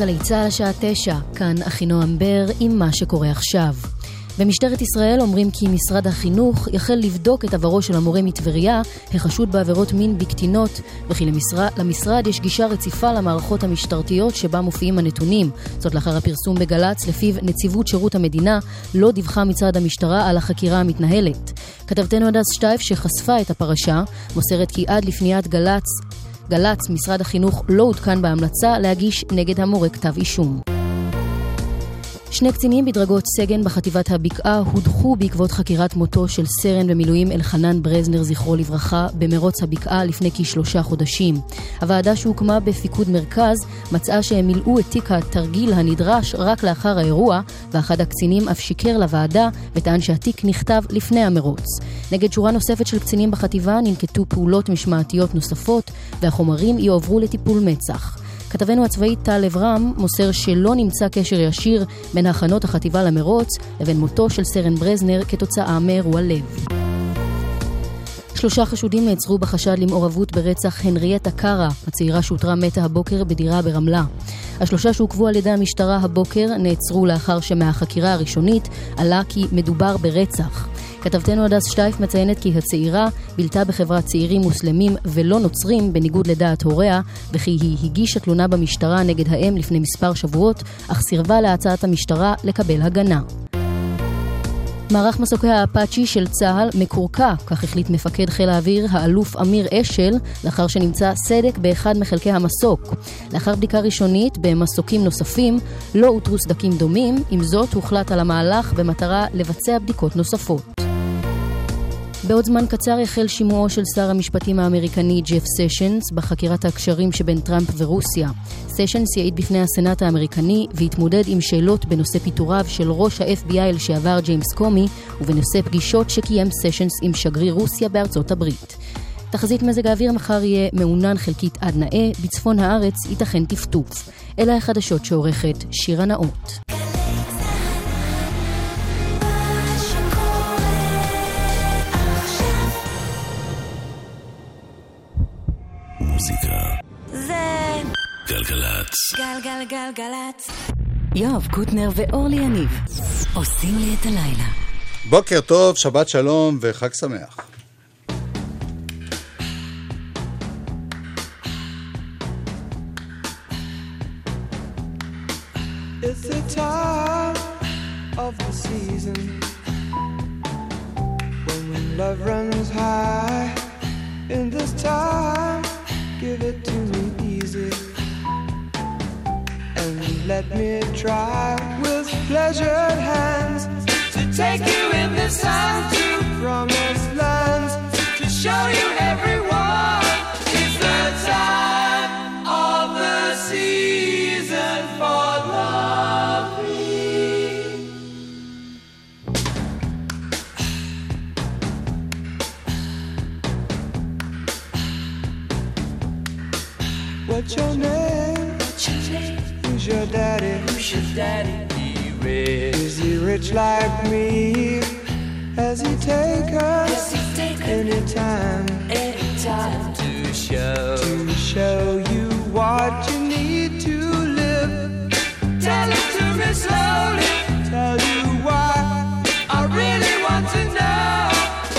גלי צהל השעה 9, כאן אחינו אמבר עם מה שקורה עכשיו. במשטרת ישראל אומרים כי משרד החינוך יחל לבדוק את עברו של המורה מטבריה, החשוד בעבירות מין בקטינות, וכי למשרד יש גישה רציפה למערכות המשטרתיות שבה מופיעים הנתונים. זאת לאחר הפרסום בגלץ, לפיו נציבות שירות המדינה לא דיווחה מצד המשטרה על החקירה המתנהלת. כתבתנו עדס שטייף שחשפה את הפרשה, מוסרת כי עד לפניית גלץ משרד החינוך לא הותקן בהמלצה להגיש נגד המורה כתב אישום. שני קצינים בדרגות סגן בחטיבת הבקעה הודחו בעקבות חקירת מותו של סרן במילואים אלחנן ברזנר זכרו לברכה במרוץ הבקעה לפני כשלושה חודשים. הוועדה שהוקמה בפיקוד מרכז מצאה שהם מילאו את תיק התרגיל הנדרש רק לאחר האירוע, ואחד הקצינים אף שיקר לוועדה וטען שהתיק נכתב לפני המרוץ. נגד שורה נוספת של קצינים בחטיבה ננקטו פעולות משמעתיות נוספות והחומרים יועברו לטיפול מצ"ח. כתבנו הצבאי טל אברהם מוסר שלא נמצא קשר ישיר בין הכנות החטיבה למרוץ לבין מותו של סרן ברזנר כתוצאה מאירוע לב. 3 חשודים נעצרו בחשד למעורבות ברצח הנריאטה קרה, הצעירה שהותרה מתה הבוקר בדירה ברמלה. ה3 שעוקבו על ידי המשטרה הבוקר נעצרו לאחר שמהחקירה הראשונית עלה כי מדובר ברצח. כתבתנו הדס שטייף מציינת כי הצעירה בילתה בחברת צעירים מוסלמים ולא נוצרים בניגוד לדעת הוריה, וכי היא הגישה תלונה במשטרה נגד האם לפני מספר שבועות, אך סירבה להצעת המשטרה לקבל הגנה. מערך מסוקי האפאצ'י של צה"ל מקורקע, כך החליט מפקד חיל האוויר האלוף אמיר אשל, לאחר שנמצא סדק באחד מחלקי המסוק. לאחר בדיקה ראשונית במסוקים נוספים לא הותרו סדקים דומים, עם זאת הוחלט על המהלך במטרה לבצע בדיקות נוספות. בעוד זמן קצר החל שימועו של שר המשפטים האמריקני ג'ף סשנס בחקירת ההקשרים שבין טראמפ ורוסיה. סשנס יעיד בפני הסנאט האמריקני והתמודד עם שאלות בנושא פיטוריו של ראש ה-FBI לשעבר ג'יימס קומי ובנושא פגישות שקיים סשנס עם שגריר רוסיה בארצות הברית. תחזית מזג האוויר: מחר יהיה מעונן חלקית עד נאה, בצפון הארץ ייתכן טפטוף. אלה החדשות שעורכת שירה נאות. גלגלצ. יואב קוטנר ואורלי יניב עושים לי את הלילה. בוקר טוב, שבת שלום וחג שמח. It's the time of the season when love runs high. In this time, give it to me easy. And let me try with pleasured hands to take you in the sun to promised lands, to show you everyone. It's the time of the season for loving. What's your name? What's your name? Who's your daddy? Who's your daddy? He rich. Is he rich like me? Has he take us anytime? Anytime to show you what you need to live. Tell it to me slowly. Tell you why I really want to know.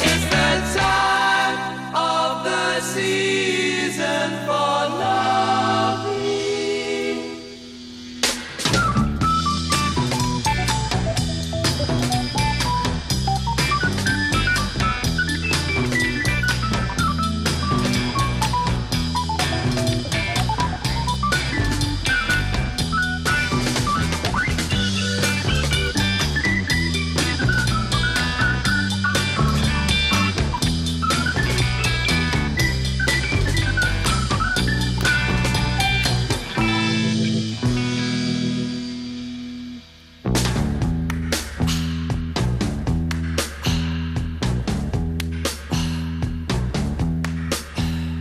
It's the time of the season for love.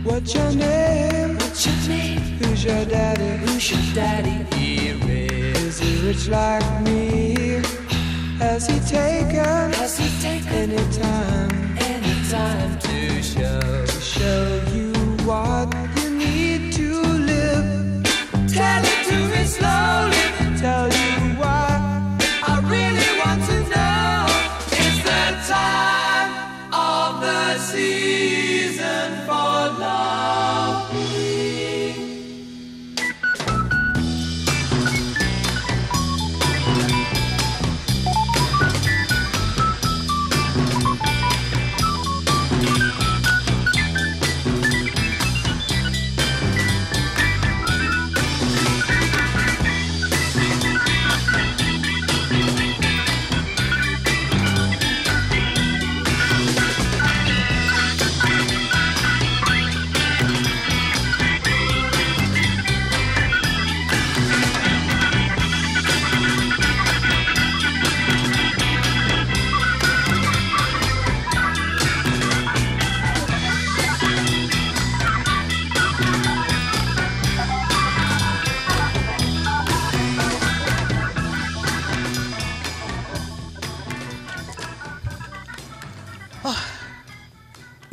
What's your name? What's your name? Who's your daddy? Who's your daddy? He rich. Is he rich like me? Has he taken any time? Any time to show you what you need to live. Tell it to me slow.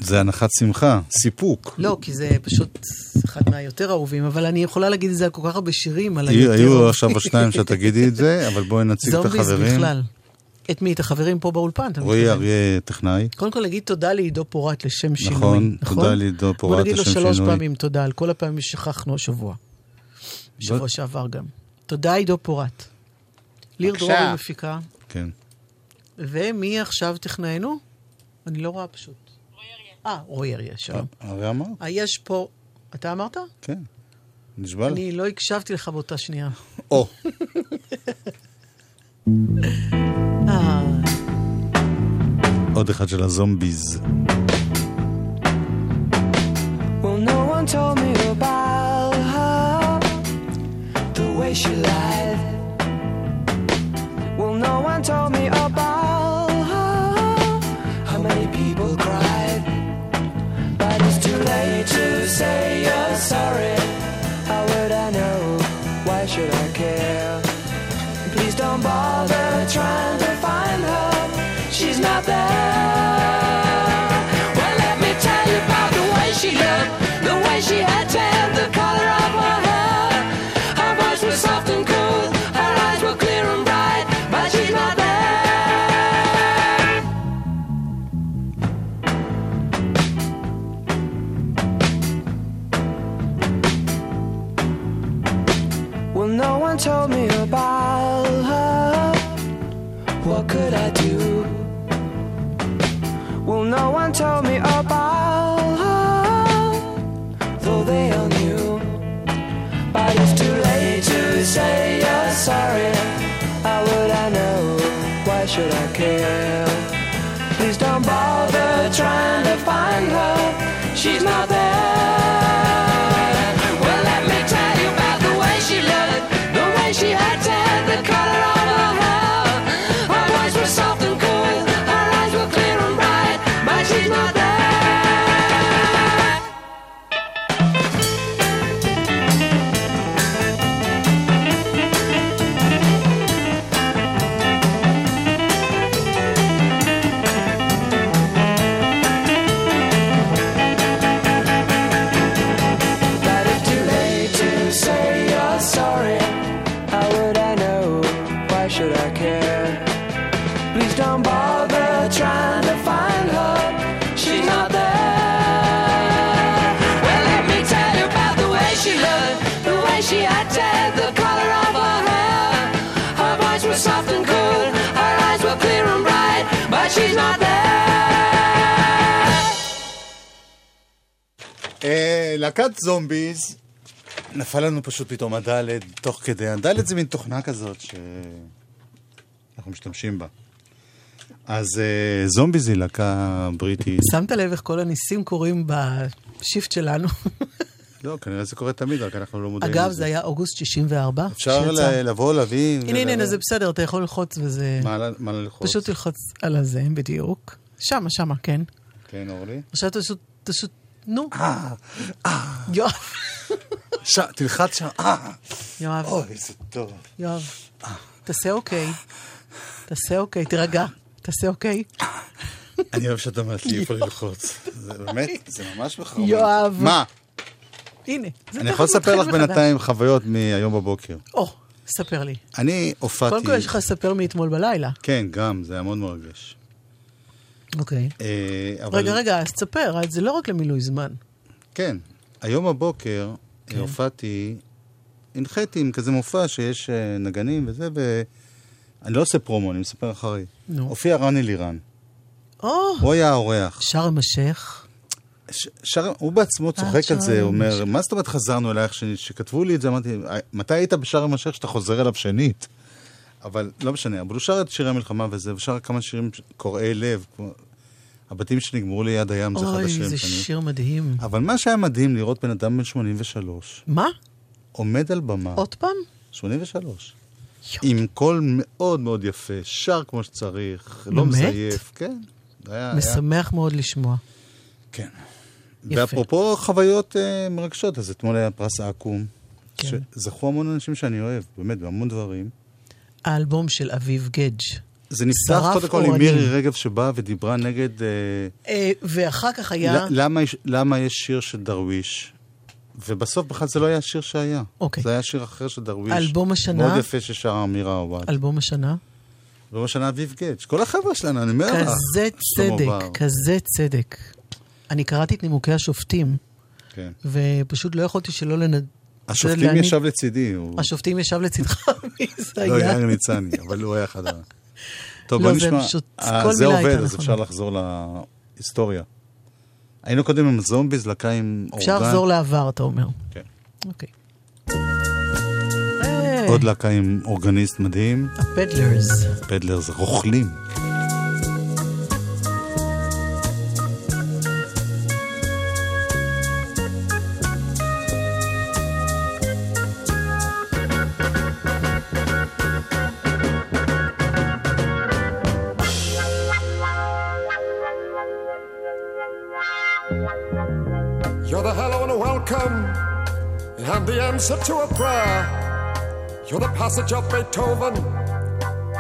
זה הנחת שמחה, סיפוק. לא, כי זה פשוט אחד מהיותר אהובים, אבל אני יכולה להגיד את זה על כל כך הרבה שירים. היו עכשיו השניים שתגידי את זה, אבל בואי נציג את החברים. זומביז בכלל. את מי? את החברים פה באולפן? רועי אריה טכנאי. קודם כל להגיד תודה לעידו פורט לשם שינוי. נכון, תודה לעידו פורט לשם שינוי. בוא נגיד לו 3 פעמים תודה, על כל הפעמים ששכחנו השבוע. שבוע שעבר גם. תודה עידו פורט. ליר דרורי מפיקה. כן. ומי עכשיו טכנאינו? אני לא רואה פשוט. רועי אריה, שלום. אריה אמר? יש פה, אתה אמרת? כן. נשבע לך. אני לא הקשבתי לך באותה שנייה. עוד אחד של הזומביז. Well, no one told me about her, the way she lied. Well, no one told me about her, how many people cried. But it's too late to say you're sorry. How would I know? Why should I care? Please don't bother trying to find her. She's not there. Well, let me tell you about the way she looked, the way she had tanned, the color of her hair. Her voice was soft and cool, her eyes were clear and bright, but she's not there. Well, no one told me about her. What could I do? Well, no one told me about her, though they all knew. But it's too late to say you're sorry. How would I know? Why should I care? Please don't bother trying to find her. She's not there. Well, let me tell you about the way she looked, the way she had tanned, the color of her hair. Her voice was soft and cool. She's not there. But it's too late to say you're sorry. How would I know? Why should I care? Please don't bother trying to find her. She had tanned, the color of her hair. Her voice was soft and cool. Her eyes were clear and bright, but she's not there. להקת זומביז, נפל לנו פשוט פתאום הדלת תוך כדי. הדלת זה מין תוכנה כזאת שאנחנו משתמשים בה. אז זומביז היא להקה בריטית. שמת לב איך כל הניסים קוראים בשיפט שלנו? לא, כנראה זה קורה תמיד, רק אנחנו לא מודעים. אגב, זה היה אוגוסט 64. אפשר לבוא, להביא. הנה, זה בסדר, אתה יכול ללחוץ וזה... מה ללחוץ? פשוט ללחוץ על הזה, בדיוק. שמה, כן. כן, אורלי. עכשיו פשוט, נו. יואב. תלחץ שם. יואב. אוי, זה טוב. יואב, תעשה אוקיי, תירגע. תעשה אוקיי. אני אוהב שאתה אומרת לי איפה ללחוץ. זה באמת, זה ממש בחרום. יואב. מה? הנה, אני יכול לספר לך בינתיים חוויות מהיום בבוקר. ספר לי. אני הופעתי... קודם כל יש לך לספר מאתמול בלילה. כן, גם, זה היה מאוד מרגש. אוקיי. רגע, אז תספר, זה לא רק למילוי זמן. כן, היום בבוקר הופעתי, הנחיתי עם כזה מופע שיש נגנים וזה, ואני לא עושה פרומו, אני מספר אחרי. הופיע רני לירן. הוא היה האורח. שר משך. הוא בעצמו צוחק על זה, הוא אומר, מה זאת אומרת חזרנו אלייך שנית? שכתבו לי את זה, אמרתי, מתי היית בשאר המשך שאתה חוזר אליו שנית? אבל לא משנה, אבל הוא שר את שירי המלחמה וזה, ושר כמה שירים קוראי לב, הבתים שנגמרו ליד הים, זה אחד השירים. אוי, זה שיר מדהים. אבל מה שהיה מדהים לראות בן אדם בן 83. מה? עומד על במה. עוד פעם? 83. עם קול מאוד מאוד יפה, שר כמו שצריך, לא מזייף. כן. משמח מאוד לשמוע. כן. ואפרופו חוויות מרגשות, אז אתמול היה פרס העקום, שזכו המון אנשים שאני אוהב, באמת, והמון דברים. האלבום של אביב גדג' זה נסלח קודם כל עם מירי רגב שבאה ודיברה נגד... ואחר כך היה... למה יש שיר של דרוויש? ובסוף בכלל זה לא היה שיר שהיה. זה היה שיר אחר של דרוויש. אלבום השנה. מאוד יפה ששרה מירה עובד. אלבום השנה. אלבום השנה אביב גדג'. כל החברה שלנו, אני אומר לך. כזה צדק, כזה צדק. אני קראתי את נימוקי השופטים, ופשוט לא יכולתי שלא לנד... השופטים ישב לצידי. השופטים ישב לצדך, מי זה היה? לא, יאיר ניצני, אבל הוא היה אחד ה... טוב, בוא נשמע. זה עובד, אז אפשר לחזור להיסטוריה. היינו קודם עם זומביז, לקה עם אורגן. אפשר לחזור לעבר, אתה אומר. כן. אוקיי. עוד לקה עם אורגניסט מדהים. הפדלרס. הפדלרס, רוכלים. Answer to a prayer. You're the passage of Beethoven,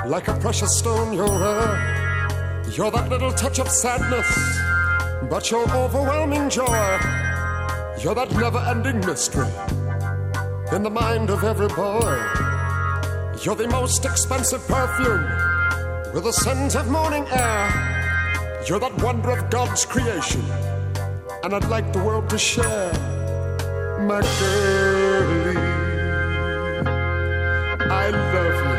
like a precious stone you're rare. You're that little touch of sadness, but you're overwhelming joy. You're that never-ending mystery in the mind of every boy. You're the most expensive perfume with a scent of morning air. You're that wonder of God's creation, and I'd like the world to share. My girlie, I love you,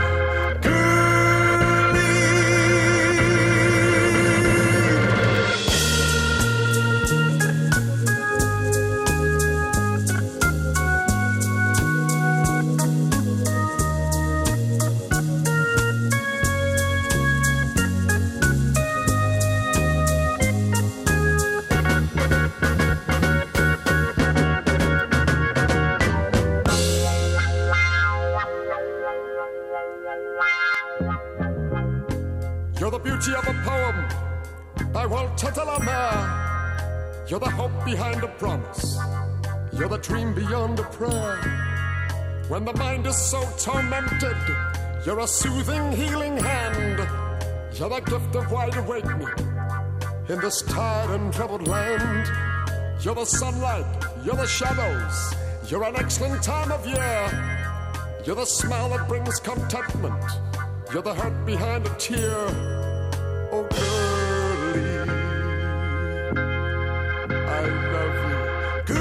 You're the hope behind a promise. You're the dream beyond a prayer. When the mind is so tormented, you're a soothing, healing hand. You're the gift of wide awakening in this tired and troubled land. You're the sunlight, you're the shadows. You're an excellent time of year. You're the smile that brings contentment. You're the hurt behind a tear. Oh, girl. I love you.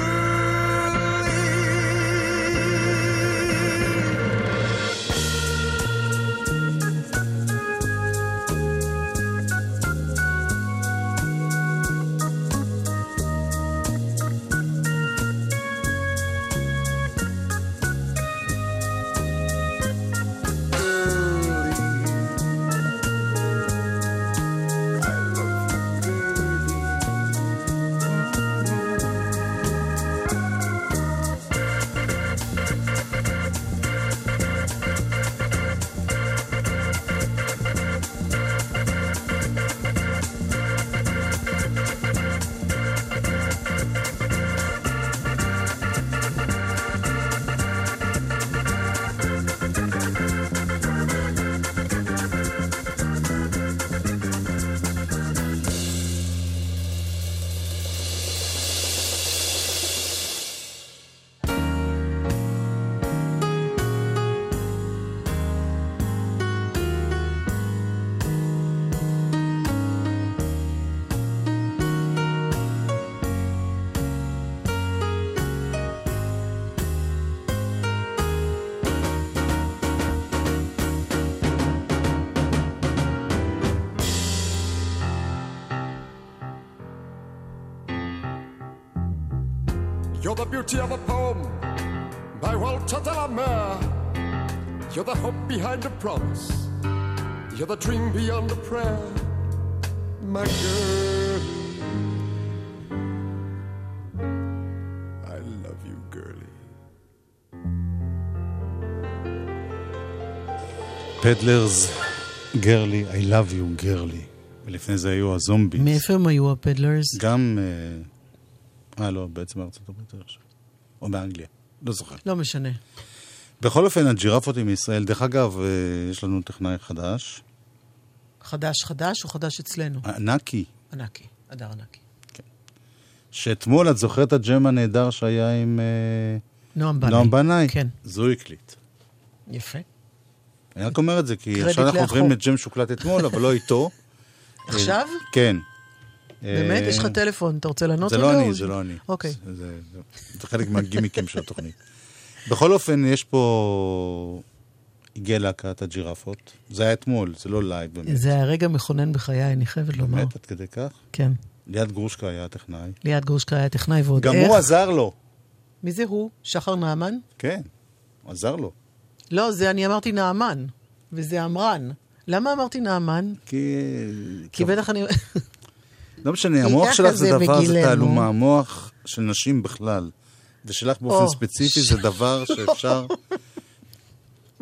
You're the beauty of a poem by Walter de la Mare. You're the hope behind a promise. You're the dream beyond a prayer. My girl, I love you, girlie. Peddlers, girlie, I love you, girlie. ולפני זה היו הזומביז. מאיפה הם היו הפדלרס? גם... לא, בעצם ארצות הברית או באנגליה, לא זוכר. לא משנה. בכל אופן, הג'ירפות עם ישראל. דרך אגב, יש לנו טכנאי חדש, חדש או חדש אצלנו? ענקי. ענקי, אדר ענקי. כן. שאתמול את זוכרת את הג'ם הנהדר שהיה עם... נועם בנאי. כן. זו הקליט. יפה. אני רק אומר את זה, כי עכשיו אנחנו עוברים את ג'ם שוקלט אתמול, אבל לא איתו. עכשיו? כן. באמת? יש לך טלפון, אתה רוצה לענות על זה? זה לא אני. אוקיי. זה חלק מהגימיקים של התוכנית. בכל אופן, יש פה... הגיעה להקעת הג'ירפות. זה היה אתמול, זה לא לייב באמת. זה היה רגע מכונן בחיי, אני חייבת לומר. באמת, עד כדי כך? כן. ליד גרושקה היה טכנאי, ועוד איך. גם הוא עזר לו. מי זה הוא? שחר נאמן? כן, עזר לו. לא, זה אני אמרתי נאמן, וזה אמרן. למה אמרתי נאמן? כי בטח אני... לא משנה, המוח שלך זה דבר, זה תעלומה. המוח של נשים בכלל, ושלך באופן ספציפי זה דבר שאפשר...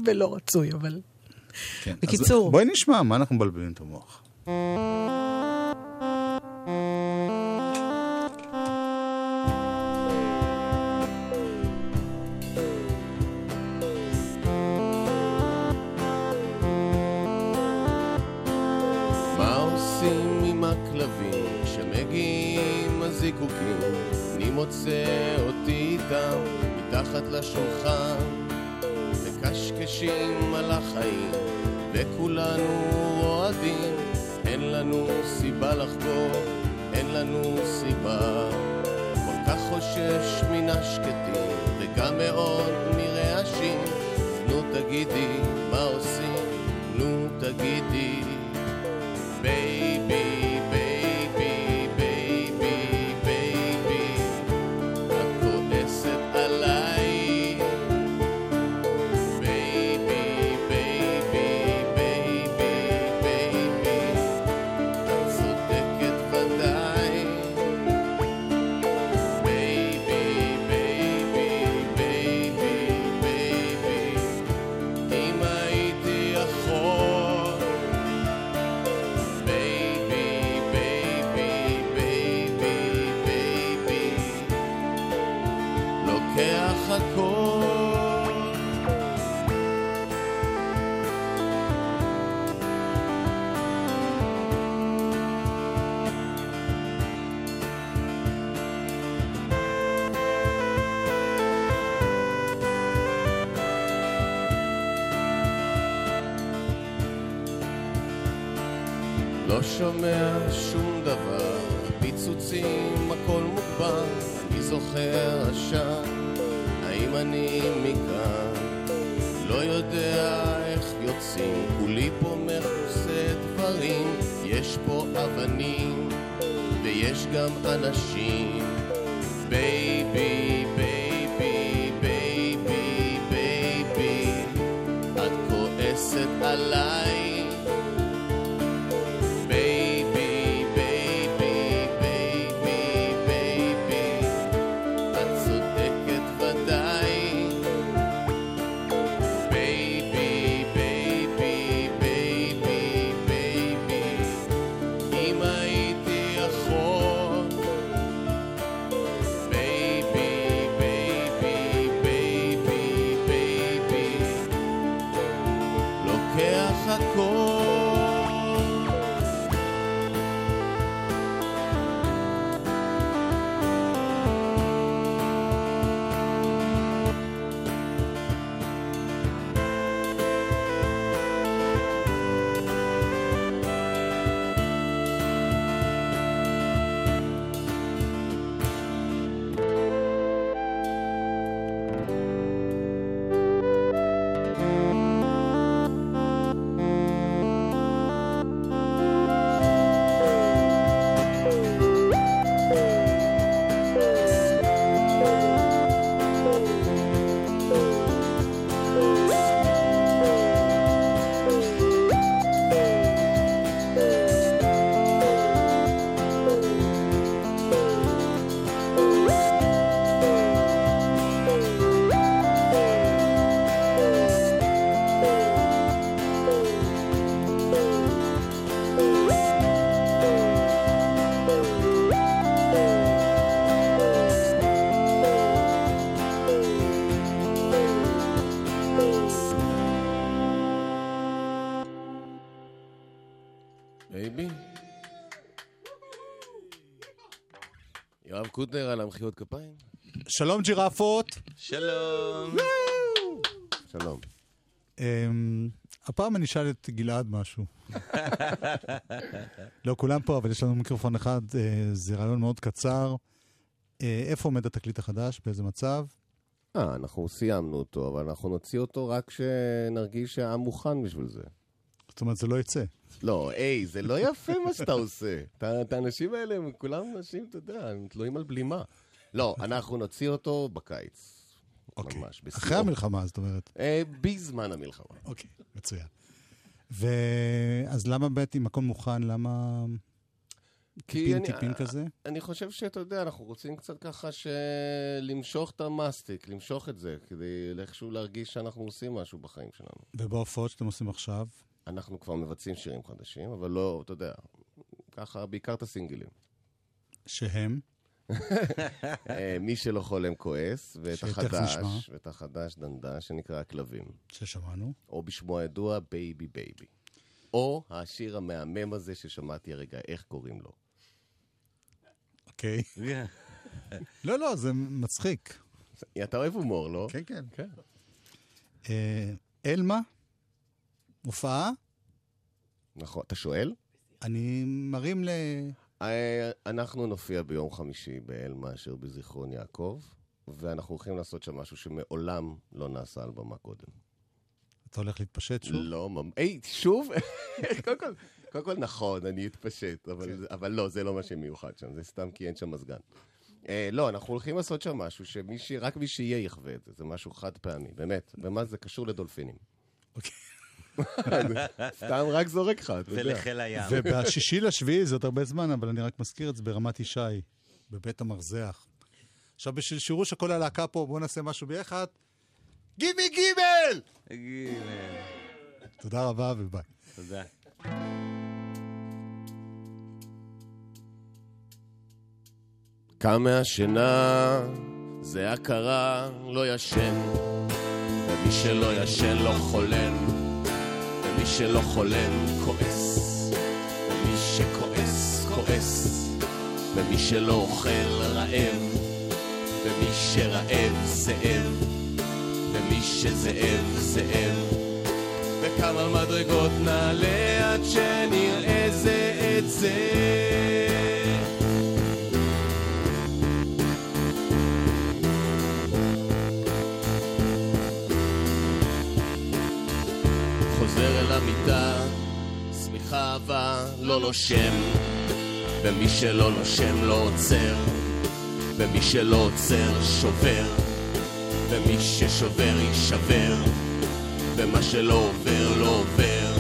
ולא רצוי, אבל... כן, בקיצור... בואי נשמע מה אנחנו מבלבלים את המוח. מה עושים עם הכלבים שמגיעים הזיקוקים? אני מוצא אותי איתם מתחת לשולחן, קשקשים על החיים וכולנו רועדים, אין לנו סיבה לחגור, אין לנו סיבה, כל כך חושש מן השקטים וגם מאוד מרעשים. נו תגידי מה עושים, נו תגידי בייבי. לא שומע שום דבר, פיצוצים הכל מוגבר, אני זוכר השם, האם אני מכאן? לא יודע איך יוצאים, כולי פה מחוסה דברים, יש פה אבנים ויש גם אנשים, בייבי בייבי בייבי בייבי, את כועסת עליי. Cool. יואב קוטנר על המחיאות כפיים. שלום ג'ירפות. שלום. שלום. הפעם אני אשאל את גלעד משהו. לא כולם פה, אבל יש לנו מיקרופון אחד. זה רעיון מאוד קצר. איפה עומד התקליט החדש? באיזה מצב? אנחנו סיימנו אותו, אבל אנחנו נוציא אותו רק שנרגיש שהעם מוכן בשביל זה. זאת אומרת, זה לא יצא. לא, זה לא יפה מה שאתה עושה. את האנשים האלה, הם כולם אנשים, אתה יודע, הם תלויים על בלימה. לא, אנחנו נוציא אותו בקיץ. אוקיי, אחרי המלחמה, זאת אומרת. בזמן המלחמה. אוקיי, מצוין. אז למה בית עם מקום מוכן, למה... טיפין כזה? אני חושב שאתה יודע, אנחנו רוצים קצת ככה למשוך את המסטיק, למשוך את זה, כדי איכשהו להרגיש שאנחנו עושים משהו בחיים שלנו. ובהופעות שאתם עושים עכשיו? אנחנו כבר מבצעים שירים חדשים, אבל לא, אתה יודע, ככה בעיקר את הסינגלים. שהם? מי שלא חולם כועס, ואת החדש דנדש שנקרא כלבים. ששמענו? או בשמו הידוע, בייבי בייבי. או השיר המהמם הזה ששמעתי הרגע, איך קוראים לו. אוקיי. לא, לא, זה מצחיק. אתה אוהב הומור, לא? כן, כן. אלמה? הופעה? נכון, אתה שואל? אני מרים ל... אנחנו נופיע ביום חמישי באלמה אשר בזיכרון יעקב, ואנחנו הולכים לעשות שם משהו שמעולם לא נעשה על במה קודם. אתה הולך להתפשט שוב? לא, שוב? קודם כל נכון, אני אתפשט, אבל לא, זה לא מה שמיוחד שם, זה סתם כי אין שם מזגן. לא, אנחנו הולכים לעשות שם משהו שרק מי שיהיה יחווה את זה, זה משהו חד פעמי, באמת, ומה זה קשור לדולפינים. אוקיי. סתם רק זורק לך, אתה יודע. וב6 ביולי, זאת הרבה זמן, אבל אני רק מזכיר את זה ברמת ישי, בבית המרזח. עכשיו בשביל שירוש הכל הלהקה פה, בואו נעשה משהו ביחד. גימי גימל! גימל. תודה רבה וביי. תודה. קם מהשינה, זה הכרה, לא ישן. ומי שלא ישן לא חולם. מי שלא חולם כועס, ומי שכועס כועס, ומי שלא אוכל רעב, ומי שרעב זאב, ומי שזאב זאב. וכמה מדרגות נעלה עד שנראה זה את זה. סמיכה אהבה לא נושם, ומי שלא נושם לא עוצר, ומי שלא עוצר שובר, ומי ששובר יישבר, ומה שלא עובר לא עובר.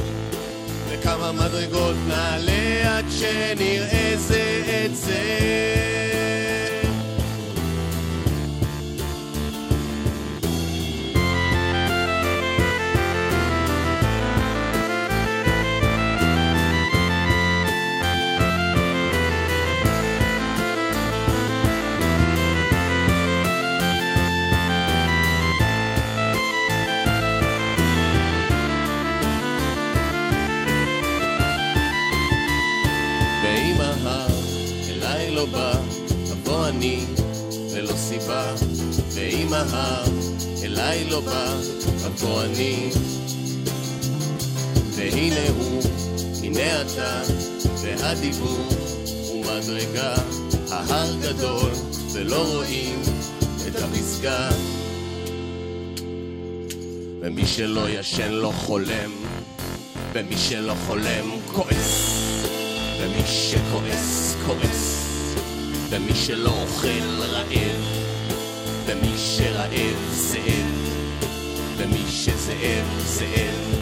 וכמה מדרגות נעלה עד שנראה זה את זה. לא בא, אבוא אני, ולא סיבה. ואם ההר אליי לא בא, אבוא אני. והנה הוא, הנה אתה, והדיבור הוא מדרגה. ההר גדול, ולא רואים את הפסגה. ומי שלא ישן לא חולם, ומי שלא חולם כועס, ומי שכועס כועס, ומי שלא אוכל רעב, ומי שרעב זאב, ומי שזאב זאב,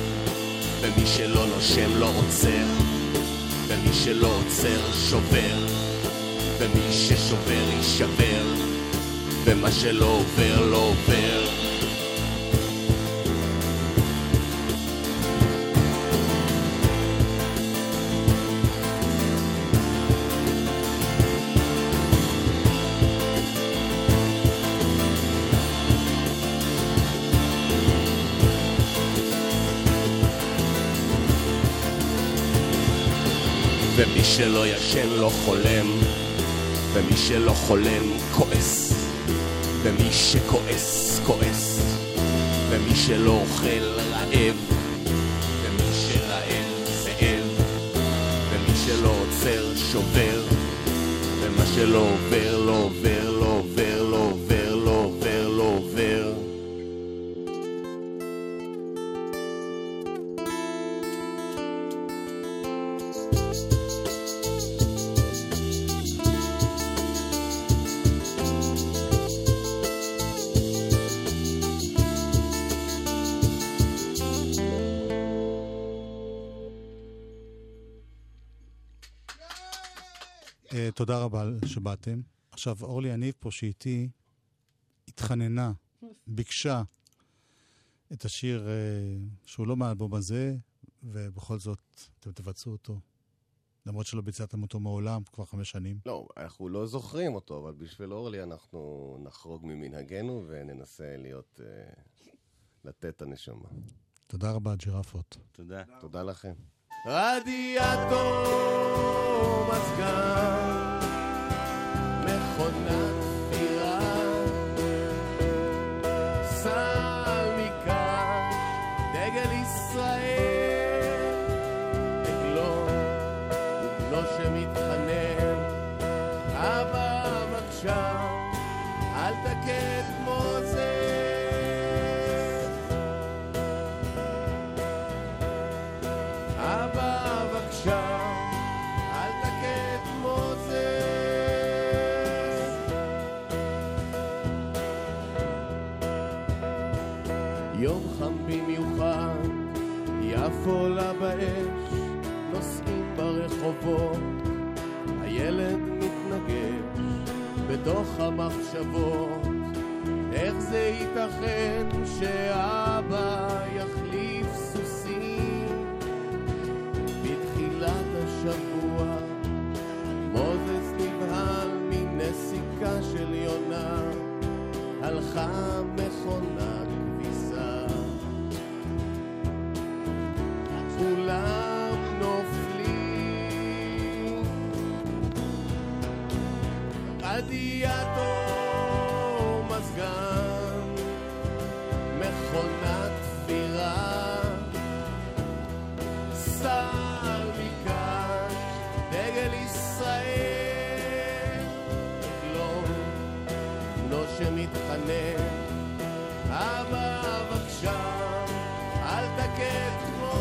ומי שלא נושם לא עוצר, ומי שלא עוצר שובר, ומי ששובר יישבר, ומה שלא עובר לא עובר. ומי שלא ישן לא חולם, ומי שלא חולם כועס, ומי שכועס כועס, ומי שלא אוכל רעב, ומי שרעב זאב, ומי שלא עוצר שובר, ומה שלא עובר לא עובר לא עובר לא עובר לא עובר לא עובר. תודה רבה שבאתם. עכשיו, אורלי עניב פה שאיתי התחננה, ביקשה את השיר שהוא לא מהאלבום הזה, ובכל זאת אתם תבצעו אותו. למרות שלא ביצעתם אותו מעולם, כבר 5 שנים. לא, אנחנו לא זוכרים אותו, אבל בשביל אורלי אנחנו נחרוג ממנהגנו וננסה להיות, לתת הנשמה. תודה רבה, ג'ירפות. תודה. תודה לכם. רדיאטור מזגן, מכונת פירה, סל מכאן, דגל ישראל, דגלו, ובנו שמתחנן, אבא בבקשה, אל תכה כמו זה. במיוחד, יפו עולה באש, נוסעים ברחובות, הילד מתנגש בתוך המחשבות, איך זה ייתכן שאבא יחליף סוסים? בתחילת השבוע מוזס נבהל מנסיקה של יונה, הלכה מכונה כולם נופלים. רדיאטור מזגן, מכונת תפירה, שר מכאן, דגל ישראל, לא, לא שמתחנן, אבא בבקשה, אל תקד כמו זה.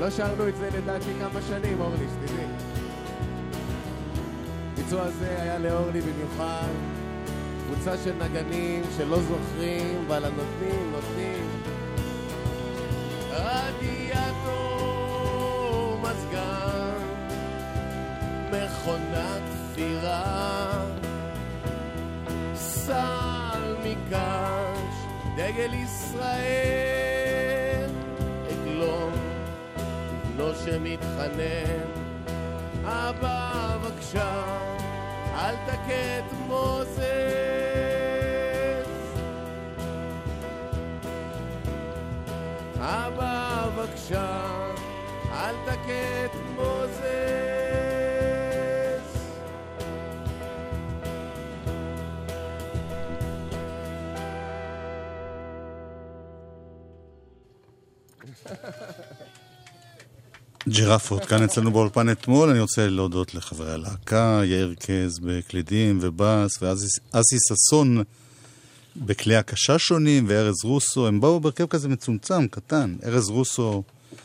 לא שרנו את זה לדעתי כמה שנים, אורלי, שתדעי. ביצוע הזה היה לאורלי במיוחד. קבוצה של נגנים שלא זוכרים, אבל הנותנים, נותנים. רדיאטור מזגן, מכונת תפירה, סל מקש, דגל ישראל, עגלון לא שמתחנן, אבא בבקשה, אל תכה את מוזס. אבא בבקשה, אל תכה את מוזס. ג'ירפות, כאן אצלנו באולפן אתמול. אני רוצה להודות לחברי הלהקה, יאיר קז בקלידים ובאס, ואסי ססון בכלי הקשה שונים, וארז רוסו. הם באו ברכב כזה מצומצם, קטן. ארז רוסו...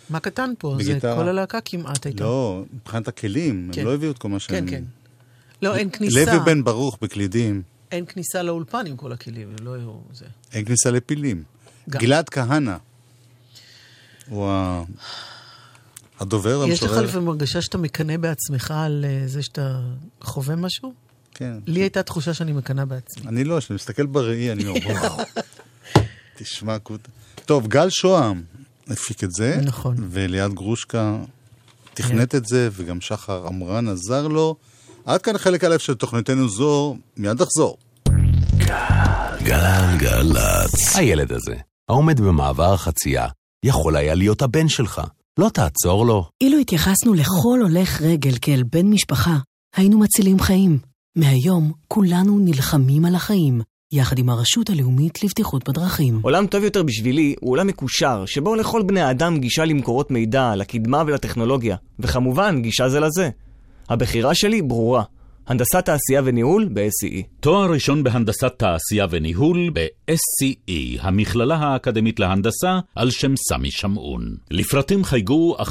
מה קטן פה? בגיטרה. זה כל הלהקה כמעט הייתה. לא, מבחינת הכלים, כן. הם לא הביאו את כל מה שהם... כן, כן. לא, אין כניסה. לוי בן ברוך בקלידים. אין כניסה לאולפן עם כל הכלים, לא יראו זה. אין כניסה לפילים. גם. גלעד כהנה. וואו. הדובר המשורר... יש לך לפעמים מרגשה שאתה מקנה בעצמך על זה שאתה חווה משהו? כן. לי הייתה תחושה שאני מקנה בעצמי. אני לא, כשאני מסתכל בראי, אני אומר, וואו, תשמע, טוב, גל שוהם, הפיק את זה, נכון. וליד גרושקה תכנת את זה, וגם שחר אמרן עזר לו. עד כאן חלק א' של תוכניתנו זו, מיד נחזור. גלגלצ. הילד הזה, העומד במעבר חצייה, יכול היה להיות הבן שלך. לא תעצור לו. אילו התייחסנו לכל הולך רגל כאל בן משפחה, היינו מצילים חיים. מהיום כולנו נלחמים על החיים, יחד עם הרשות הלאומית לבטיחות בדרכים. עולם טוב יותר בשבילי הוא עולם מקושר, שבו לכל בני האדם גישה למקורות מידע, לקדמה ולטכנולוגיה, וכמובן גישה זה לזה. הבחירה שלי ברורה. הנדסת תעשייה וניהול ב-SCE. תואר ראשון בהנדסת תעשייה וניהול ב-SCE, המכללה האקדמית להנדסה על שם סמי שמעון. לפרטים חייגו 1-800-207-777.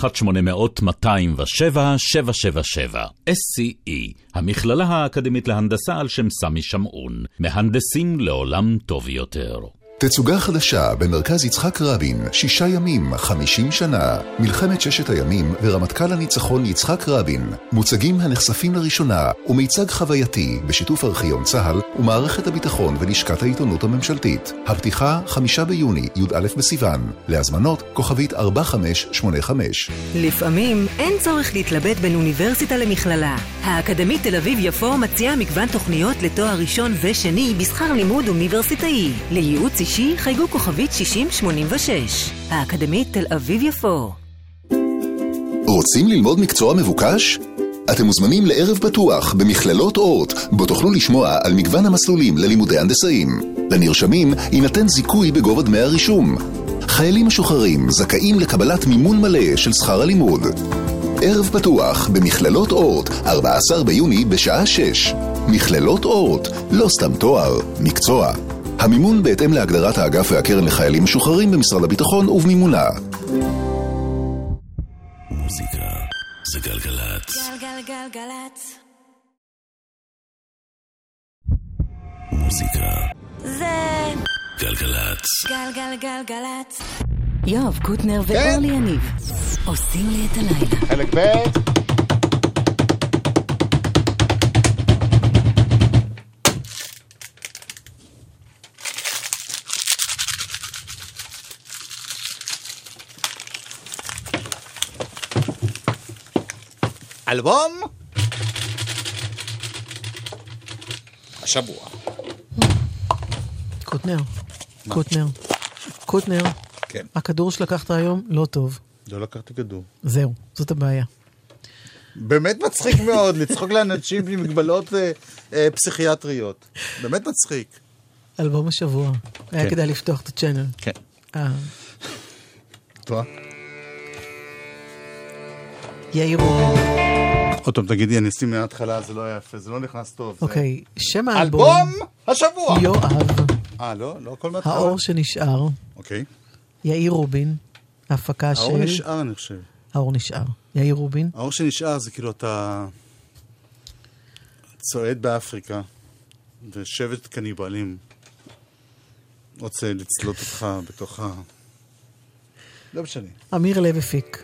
SCE, המכללה האקדמית להנדסה על שם סמי שמעון. מהנדסים לעולם טוב יותר. תצוגה חדשה במרכז יצחק רבין, 6 ימים, 50 שנה. מלחמת 6 הימים ורמטכ"ל הניצחון יצחק רבין. מוצגים הנחשפים לראשונה ומיצג חווייתי בשיתוף ארכיון צה"ל ומערכת הביטחון ולשכת העיתונות הממשלתית. הפתיחה 5 ביוני, י"א בסיוון. להזמנות כוכבית 4585. לפעמים אין צורך להתלבט בין אוניברסיטה למכללה. האקדמית תל אביב יפו מציעה מגוון תוכניות לתואר ראשון ושני בשכר לימוד אוניברסיטאי. לייעוץ אישי, חייגו כוכבית 6086. האקדמית תל אביב יפו. רוצים ללמוד מקצוע מבוקש? אתם מוזמנים לערב פתוח במכללות אורט, בו תוכלו לשמוע על מגוון המסלולים ללימודי הנדסאים. לנרשמים יינתן זיכוי בגובה דמי הרישום. חיילים משוחררים זכאים לקבלת מימון מלא של שכר הלימוד. ערב פתוח במכללות אורט, 14 ביוני בשעה 6. מכללות אורט, לא סתם תואר, מקצוע. המימון בהתאם להגדרת האגף והקרן לחיילים משוחררים במשרד הביטחון ובמימונה. מוזיקה זה גלגלצ. גלגלגלגלצ. מוזיקה זה גלגלצ. גלגלגלגלצ. יואב קוטנר ואורלי יניב עושים לי את הלילה. חלק ב'. אלבום השבוע. קוטנר. כן. הכדור שלקחת היום לא טוב. לא לקחתי כדור. זהו, זאת הבעיה. באמת מצחיק מאוד לצחוק לאנשים בלי מגבלות פסיכיאטריות. באמת מצחיק. אלבום השבוע. היה כדאי לפתוח את הצ'אנל. כן. טוב. יאיר רובין. עוד פעם תגידי, אני אשים מההתחלה, זה לא היה יפה, זה לא נכנס טוב. אוקיי, שם האלבום... אלבום השבוע! יואב. לא כל מהתחלה. האור שנשאר. אוקיי. יאיר רובין, ההפקה של... האור נשאר, אני חושב. האור נשאר. יאיר רובין. האור שנשאר זה כאילו אתה... צועד באפריקה, ושבט קניבלים. רוצה לצלות אותך בתוך ה... לא משנה. אמיר לב הפיק.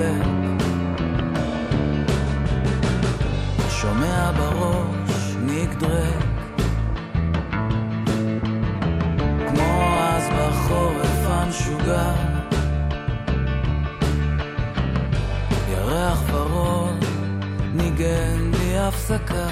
הלב שומע בראש נגדרק כמו אז בחורף המשוגע ירח ורוד ניגן לי הפסקה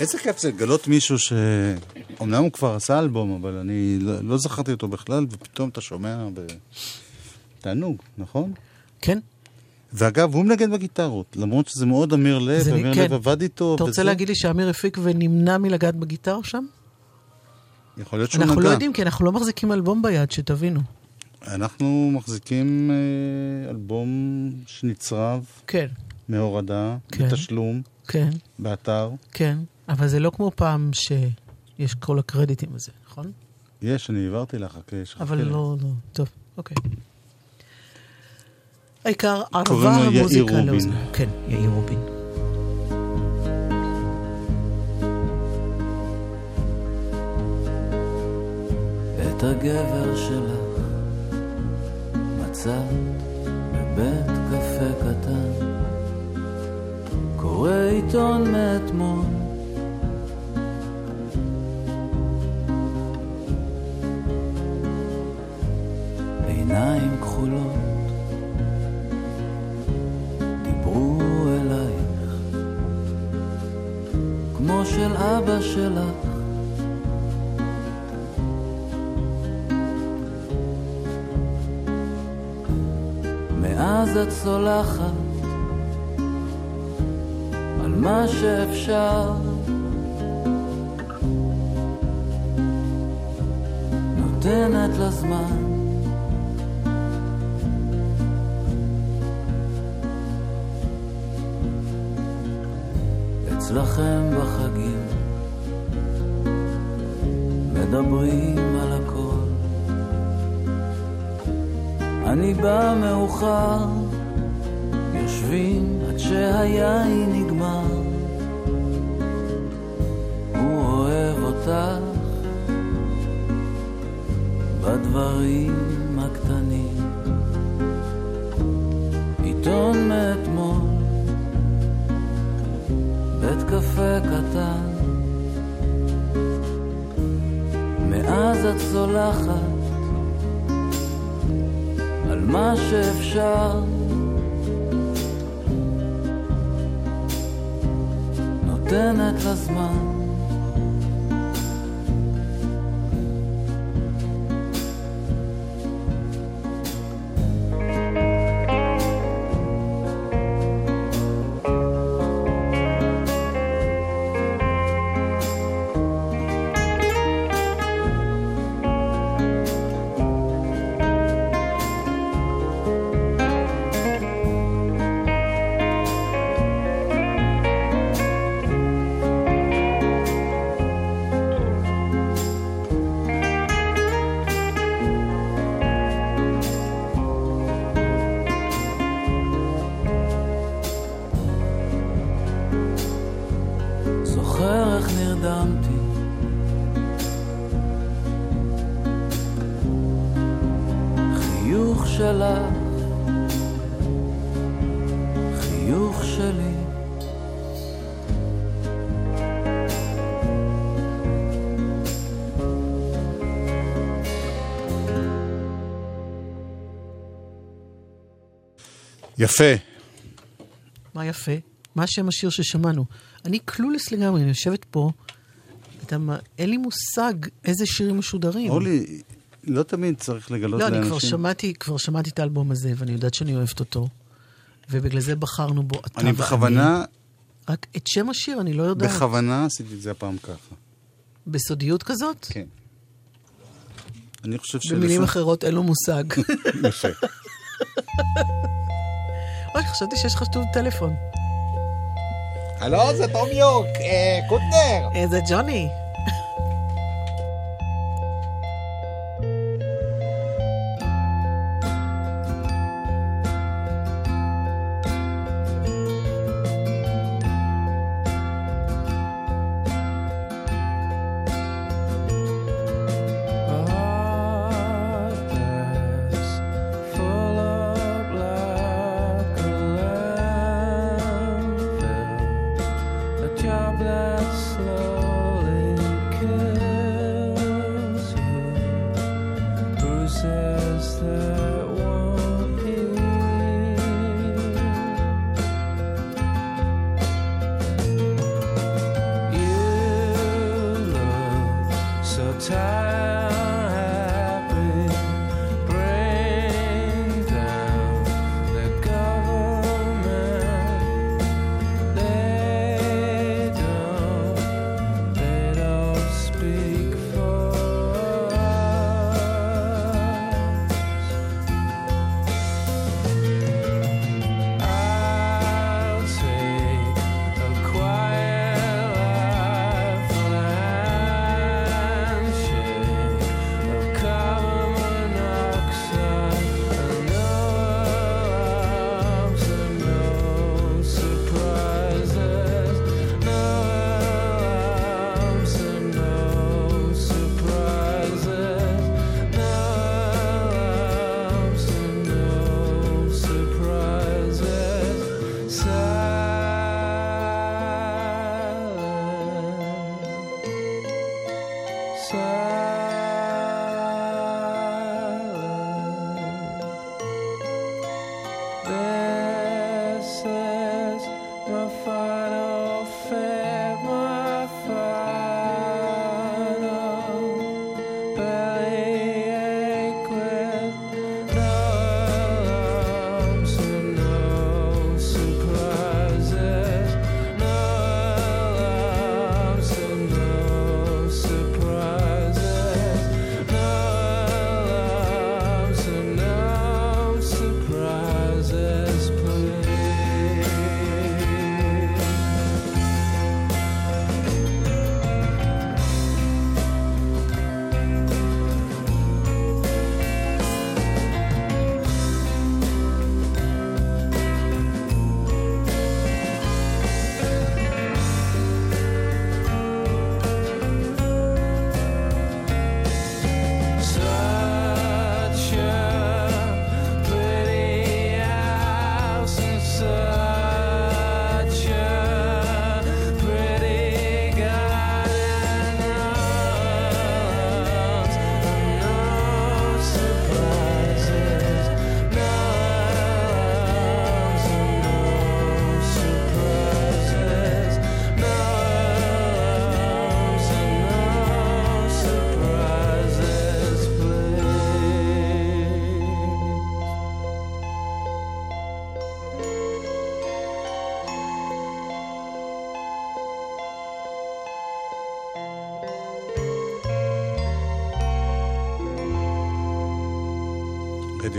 איזה כיף זה לגלות מישהו שאומנם הוא כבר עשה אלבום, אבל אני לא זכרתי אותו בכלל, ופתאום אתה שומע תענוג, נכון? כן. ואגב, הוא מנגן בגיטרות, למרות שזה מאוד אמיר לב, אמיר לב עבד איתו. אתה רוצה להגיד לי שאמיר הפיק ונמנע מלגעת בגיטר שם? יכול להיות שהוא נגע. אנחנו לא יודעים, כי אנחנו לא מחזיקים אלבום ביד, שתבינו. אנחנו מחזיקים אלבום שנצרב, מהורדה, מתשלום, באתר. כן. אבל זה לא כמו פעם שיש כל הקרדיטים הזה, נכון? יש, אני עברתי לך, אבל לא, לא, טוב, אוקיי. העיקר, ערבה המוזיקה לאוזן. כן, יאיר רובין. את הגבר שלך מצאת בבית קפה קטן קורא עיתון מאתמול עיניים כחולות דיברו אלייך כמו של אבא שלך מאז את סולחת על מה שאפשר נותנת לזמן אצלכם בחגים מדברים על הכל אני בא מאוחר יושבים עד שהיין נגמר הוא אוהב אותך בדברים הקטנים עיתון מאתמול בית קפה קטן מאז את סולחת על מה שאפשר נותנת לזמן שלך, חיוך שלי, יפה. מה יפה? מה שם השיר ששמענו? אני קלולס לגמרי, אני יושבת פה, אין לי מושג איזה שירים משודרים. אורלי, לא תמיד צריך לגלות לאנשים. לא, אני כבר שמעתי את האלבום הזה, ואני יודעת שאני אוהבת אותו, ובגלל זה בחרנו בו. אני בכוונה... רק את שם השיר, אני לא יודעת. בכוונה עשיתי את זה הפעם ככה. בסודיות כזאת? כן. אני חושב של... במילים אחרות אין לו מושג. יפה. אוי, חשבתי שיש חשוב טלפון. הלו, זה תום יוק, קוטנר. זה ג'וני.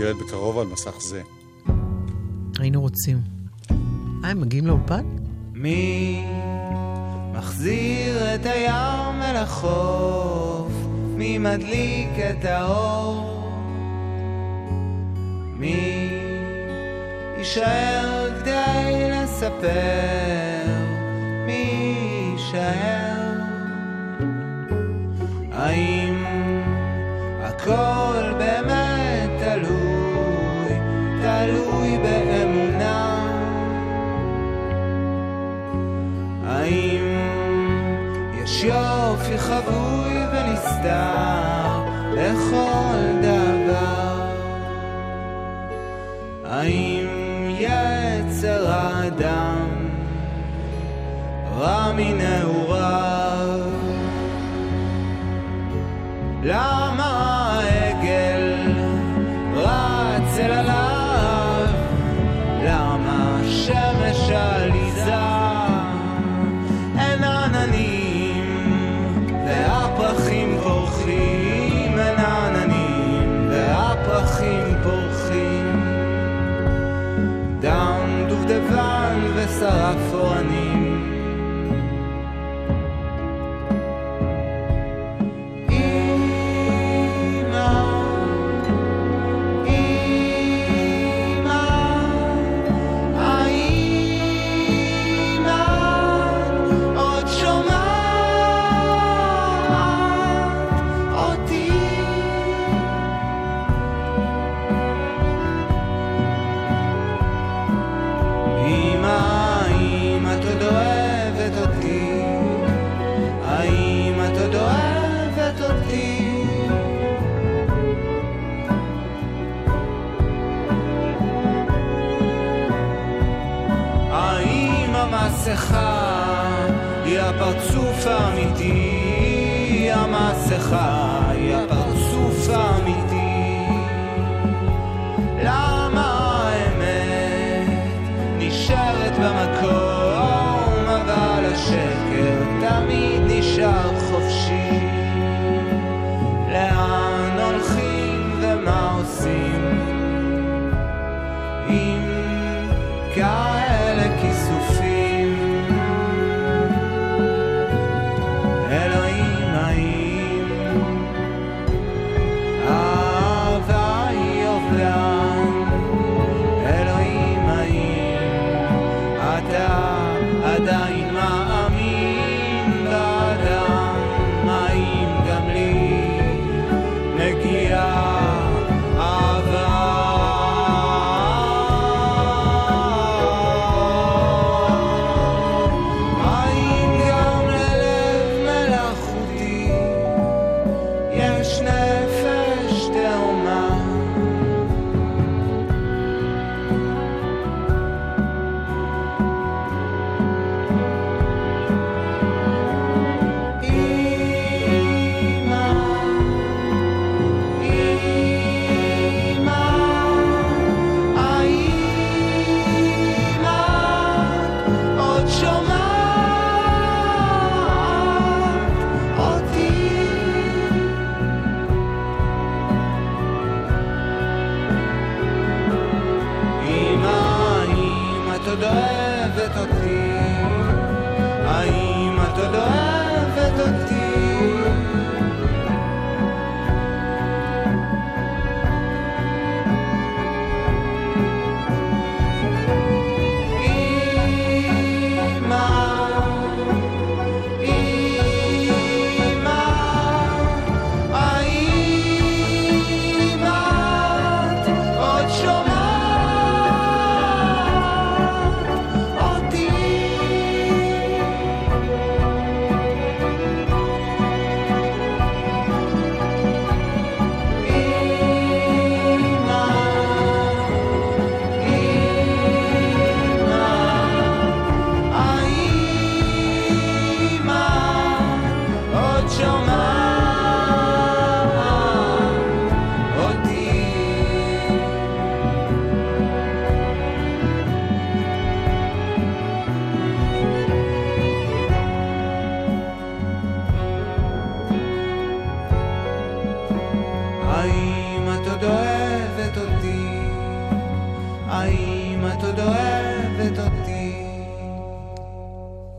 ילד בקרוב על מסך זה. היינו רוצים. הם מגיעים לאולפן? מי מחזיר את הים אל החוף? מי מדליק את האור? מי יישאר כדי לספר? מי יישאר? האם הכל באמת תלוי תלוי באמונה, האם יש יופי חבוי ונסתר לכל דבר, האם יצר האדם רע מנעוריו, למה העגל רץ אל הלב, למה שמש העליזה אין עננים והפרחים פורחים, אין עננים והפרחים פורחים, דם דובדבן ושרף אורנים, הפרצוף האמיתי, המסכה היא הפרצוף האמיתי, למה האמת נשארת במקום אבל השקר תמיד נשאר חופשי, לאן הולכים ומה עושים עם כאלה כיסופים,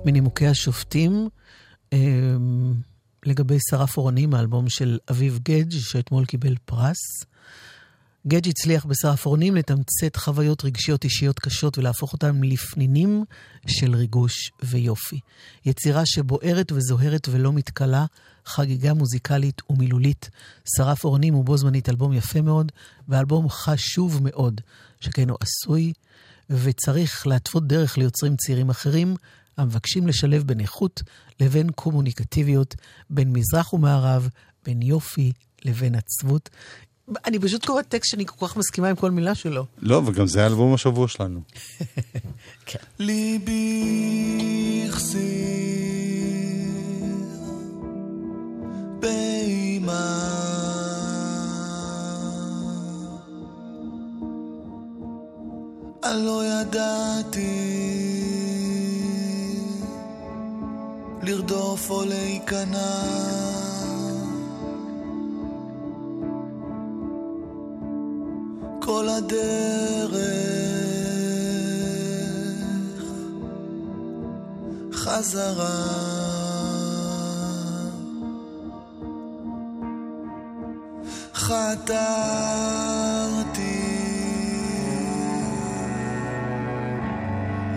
מנימוקי השופטים לגבי שרף אורנים, האלבום של אביב גדג' שאתמול קיבל פרס. גדג' הצליח בסעפרונים לתמצת חוויות רגשיות אישיות קשות ולהפוך אותן לפנינים של ריגוש ויופי. יצירה שבוערת וזוהרת ולא מתקלה, חגיגה מוזיקלית ומילולית. שרף אורנים הוא בו זמנית אלבום יפה מאוד, ואלבום חשוב מאוד, שכן הוא עשוי וצריך להטפות דרך ליוצרים צעירים אחרים, המבקשים לשלב בין איכות לבין קומוניקטיביות, בין מזרח ומערב, בין יופי לבין עצבות. אני פשוט קוראת טקסט שאני כל כך מסכימה עם כל מילה שלו. לא, וגם זה האלבום השבוע שלנו. כן. ליבי יחסיר באימה לא ידעתי לרדוף או להיכנע כל הדרך חזרה חתרתי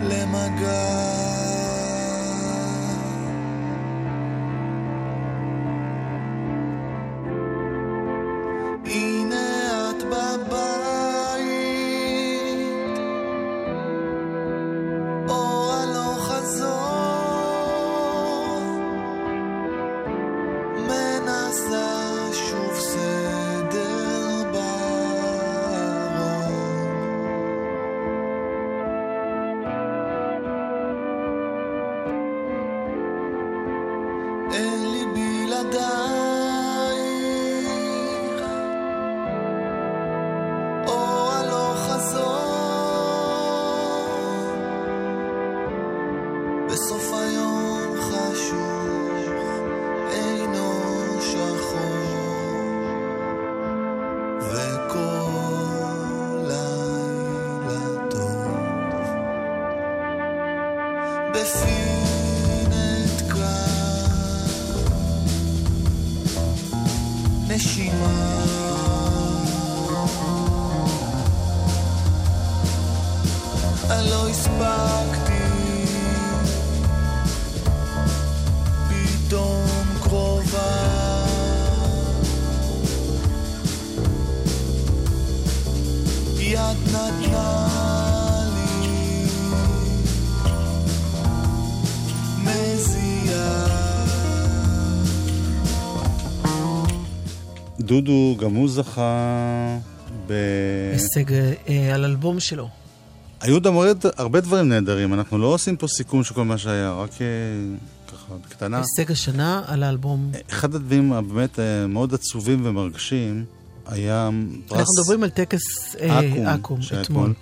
למגע דודו, גם הוא זכה בהישג על אלבום שלו. היו גם הרבה דברים נהדרים, אנחנו לא עושים פה סיכום של כל מה שהיה, רק ככה בקטנה. הישג השנה על האלבום. אחד הדברים באמת מאוד עצובים ומרגשים היה פרס... אנחנו מדברים על טקס אקום אתמול.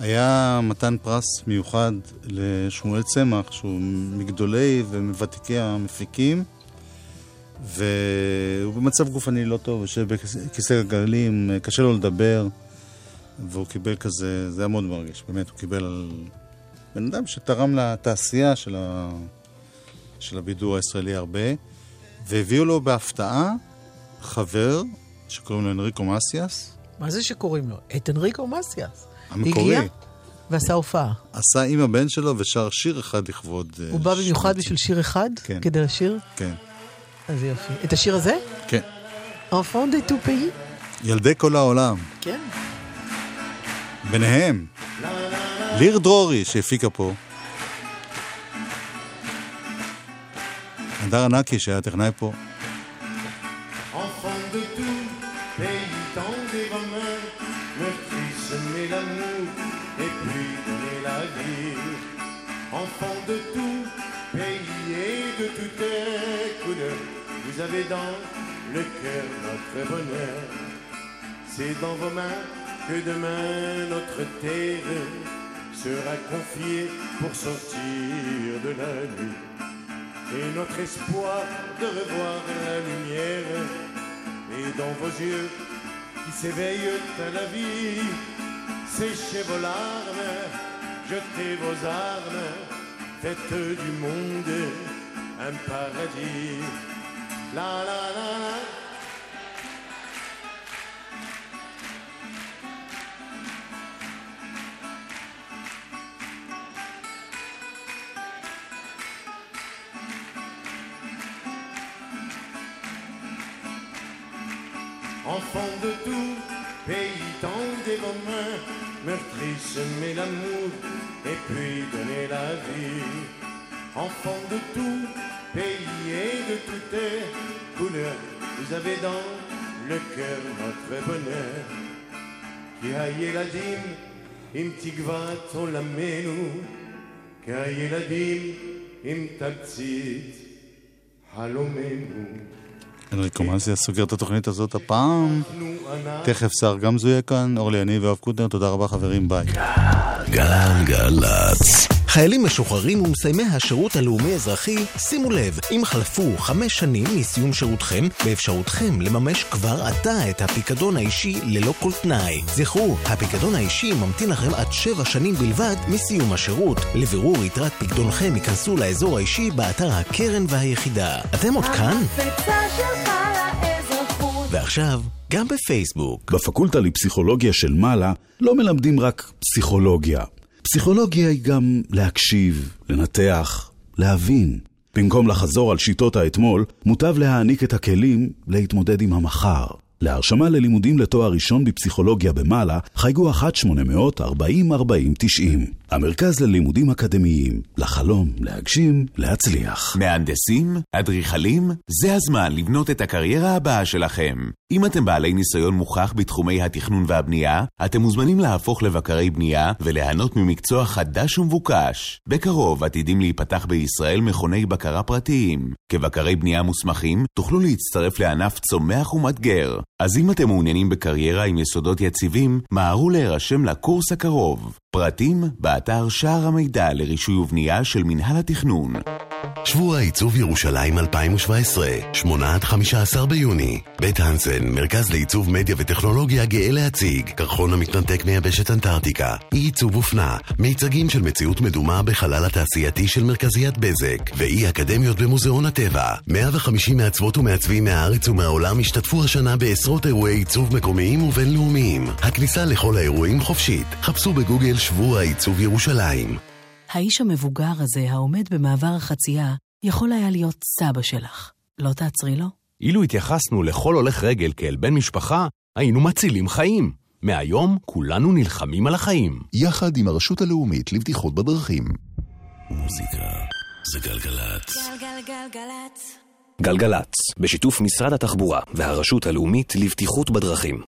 היה מתן פרס מיוחד לשמואל צמח, שהוא מגדולי ומוותיקי המפיקים, והוא במצב גופני לא טוב, שבכיסא הגלגלים קשה לו לדבר, והוא קיבל כזה, זה היה מאוד מרגש, באמת, הוא קיבל על בן אדם שתרם לתעשייה של הבידור הישראלי הרבה, והביאו לו בהפתעה חבר שקוראים לו אנריקו מסיאס. מה זה שקוראים לו? את אנריקו מסיאס. המקורי. הגיע ועשה הופעה. עשה עם הבן שלו ושר שיר אחד לכבוד... הוא בא במיוחד בשביל שיר אחד? כן. כדי לשיר? כן. אז יופי. את השיר הזה? כן. Enfants de tout pays? ילדי כל העולם. כן. ביניהם. ליר דרורי שהפיקה פה. אדר ענקי שהיה טכנאי פה. Enfants de tout pays, tant des bonheurs, le prix semer l'amour, et puis donner la vie. Enfants de tout pays et de toute couleur. Vous avez dans le cœur notre bonheur. C'est dans vos mains que demain notre terre sera confiée pour sortir de la nuit. Et notre espoir de revoir la lumière est dans vos yeux qui s'éveillent à la vie. Séchez vos larmes, jetez vos armes, faites du monde un paradis. La la la la enfant de tout pays, tendez vos mains, meurtris, semez l'amour et puis donnez la vie. Enfant de tout pays et de toutes les couleurs, vous avez dans le cœur notre bonheur. Qui a ילדים עם תקוות עולמנו, כי הילדים עם תקצית חלומנו. אנריקו מאסיאס סוגר את התוכנית הזאת הפעם. תכף שר גם זויה כאן, אורלי יניב ויואב קוטנר, תודה רבה חברים, ביי. גלגלצ. חיילים משוחררים ומסיימי השירות הלאומי-אזרחי, שימו לב, אם חלפו 5 שנים מסיום שירותכם, באפשרותכם לממש כבר עתה את הפיקדון האישי ללא כל תנאי. זכרו, הפיקדון האישי ממתין לכם עד 7 שנים בלבד מסיום השירות. לבירור יתרת פיקדונכם ייכנסו לאזור האישי באתר הקרן והיחידה. אתם עוד כאן? ועכשיו, גם בפייסבוק. בפקולטה לפסיכולוגיה של מעלה לא מלמדים רק פסיכולוגיה. פסיכולוגיה היא גם להקשיב, לנתח, להבין. במקום לחזור על שיטות האתמול, מוטב להעניק את הכלים להתמודד עם המחר. להרשמה ללימודים לתואר ראשון בפסיכולוגיה במעלה, חייגו 1-800-40-40-90. המרכז ללימודים אקדמיים, לחלום, להגשים, להצליח. מהנדסים, אדריכלים, זה הזמן לבנות את הקריירה הבאה שלכם. אם אתם בעלי ניסיון מוכח בתחומי התכנון והבנייה, אתם מוזמנים להפוך לבקרי בנייה וליהנות ממקצוע חדש ומבוקש. בקרוב עתידים להיפתח בישראל מכוני בקרה פרטיים. כבקרי בנייה מוסמכים, תוכלו להצטרף לענף צומח ומאתגר. אז אם אתם מעוניינים בקריירה עם יסודות יציבים, מהרו להירשם לקורס הקרוב. פרטים באתר שער המידע לרישוי ובנייה של מנהל התכנון. שבוע עיצוב ירושלים 2017, 8-15 ביוני. בית הנסן, מרכז לעיצוב מדיה וטכנולוגיה גאה להציג. קרחון המתנתק מייבשת אנטארקטיקה. עיצוב אופנה, מיצגים של מציאות מדומה בחלל התעשייתי של מרכזיית בזק. ואי אקדמיות במוזיאון הטבע. 150 מעצבות ומעצבים מהארץ ומהעולם השתתפו השנה בעשרות אירועי עיצוב מקומיים ובינלאומיים. הכניסה לכל האירועים חופשית. חפשו בגוגל שבוע עיצוב ירושלים. האיש המבוגר הזה, העומד במעבר החצייה, יכול היה להיות סבא שלך. לא תעצרי לו? אילו התייחסנו לכל הולך רגל כאל בן משפחה, היינו מצילים חיים. מהיום כולנו נלחמים על החיים. יחד עם הרשות הלאומית לבטיחות בדרכים. מוזיקה זה גלגלצ. גלגלגלגלצ. גלגלצ, בשיתוף משרד התחבורה והרשות הלאומית לבטיחות בדרכים.